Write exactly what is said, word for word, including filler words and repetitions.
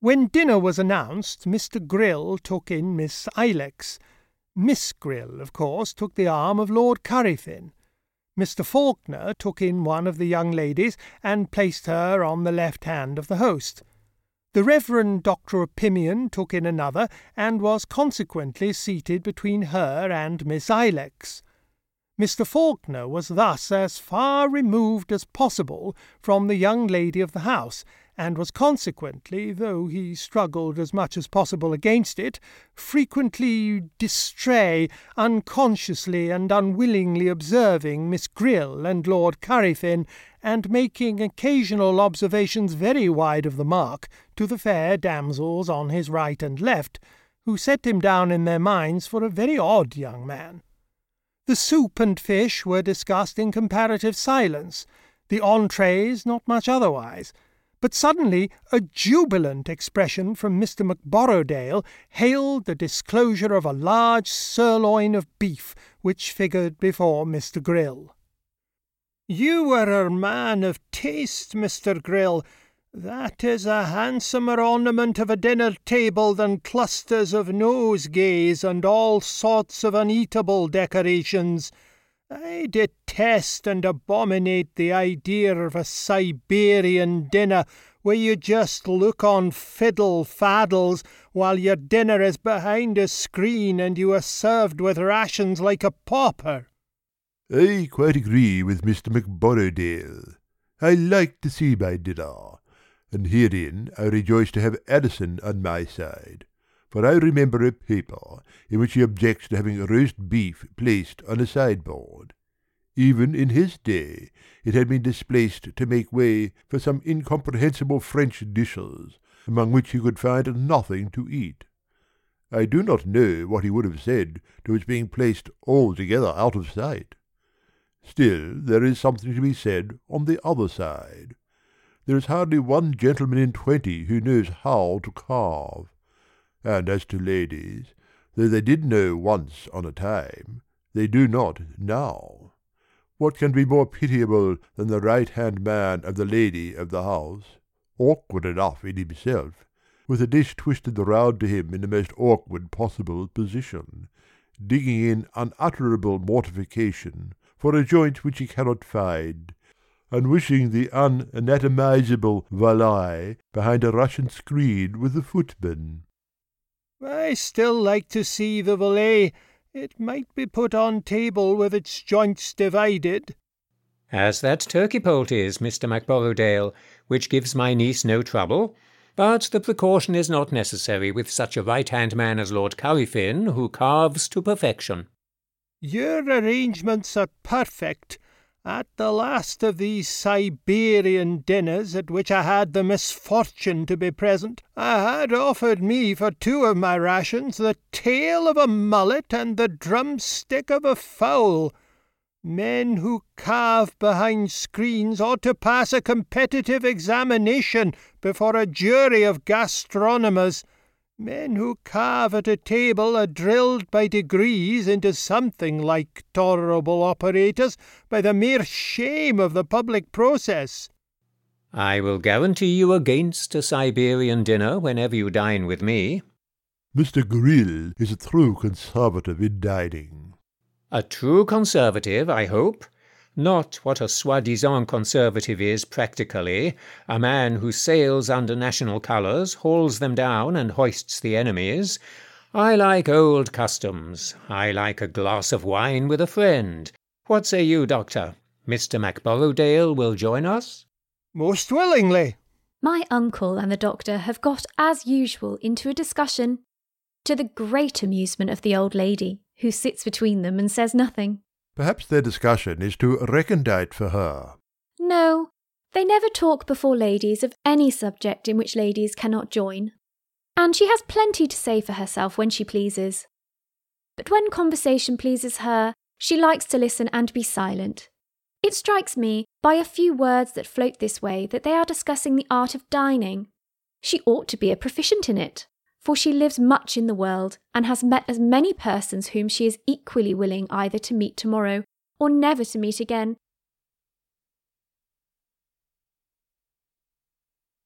When dinner was announced, Mister Grill took in Miss Ilex. Miss Grill, of course, took the arm of Lord Curryfin. Mister Faulkner took in one of the young ladies and placed her on the left hand of the host. The Reverend Doctor Opimian took in another and was consequently seated between her and Miss Ilex. Mister Faulkner was thus as far removed as possible from the young lady of the house, and was consequently, though he struggled as much as possible against it, frequently distrait, unconsciously and unwillingly observing Miss Grill and Lord Curryfin, and making occasional observations very wide of the mark to the fair damsels on his right and left, who set him down in their minds for a very odd young man. The soup and fish were discussed in comparative silence, the entrees not much otherwise, but suddenly a jubilant expression from Mister McBorrowdale hailed the disclosure of a large sirloin of beef which figured before Mister Grill. "You are a man of taste, Mister Grill. That is a handsomer ornament of a dinner table than clusters of nosegays and all sorts of uneatable decorations. I detest and abominate the idea of a Siberian dinner where you just look on fiddle-faddles while your dinner is behind a screen and you are served with rations like a pauper." "I quite agree with Mister McBorrowdale. I like to see my dinner. And herein I rejoice to have Addison on my side, for I remember a paper in which he objects to having roast beef placed on a sideboard. Even in his day it had been displaced to make way for some incomprehensible French dishes, among which he could find nothing to eat. I do not know what he would have said to its being placed altogether out of sight. Still, there is something to be said on the other side. There is hardly one gentleman in twenty who knows how to carve. And as to ladies, though they did know once on a time, they do not now. What can be more pitiable than the right-hand man of the lady of the house, awkward enough in himself, with a dish twisted round to him in the most awkward possible position, digging in unutterable mortification for a joint which he cannot find, and wishing the unanatomizable valet behind a Russian screen with a footman." "I still like to see the valet. It might be put on table with its joints divided." "As that turkey poult is, Mister McBorrowdale, which gives my niece no trouble. But the precaution is not necessary with such a right-hand man as Lord Curryfin, who carves to perfection." "Your arrangements are perfect. At the last of these Siberian dinners at which I had the misfortune to be present, I had offered me for two of my rations the tail of a mullet and the drumstick of a fowl. Men who carve behind screens ought to pass a competitive examination before a jury of gastronomers. Men who carve at a table are drilled by degrees into something like tolerable operators by the mere shame of the public process." "I will guarantee you against a Siberian dinner whenever you dine with me." "Mister Grill is a true conservative in dining." "A true conservative, I hope. Not what a soi-disant conservative is practically, a man who sails under national colours, hauls them down and hoists the enemy's. I like old customs. I like a glass of wine with a friend. What say you, Doctor? Mister McBorrowdale will join us?" "Most willingly." My uncle and the doctor have got, as usual, into a discussion, to the great amusement of the old lady, who sits between them and says nothing. "Perhaps their discussion is too recondite for her." "No, they never talk before ladies of any subject in which ladies cannot join, and she has plenty to say for herself when she pleases. But when conversation pleases her, she likes to listen and be silent. It strikes me, by a few words that float this way, that they are discussing the art of dining. She ought to be a proficient in it, for she lives much in the world and has met as many persons whom she is equally willing either to meet tomorrow or never to meet again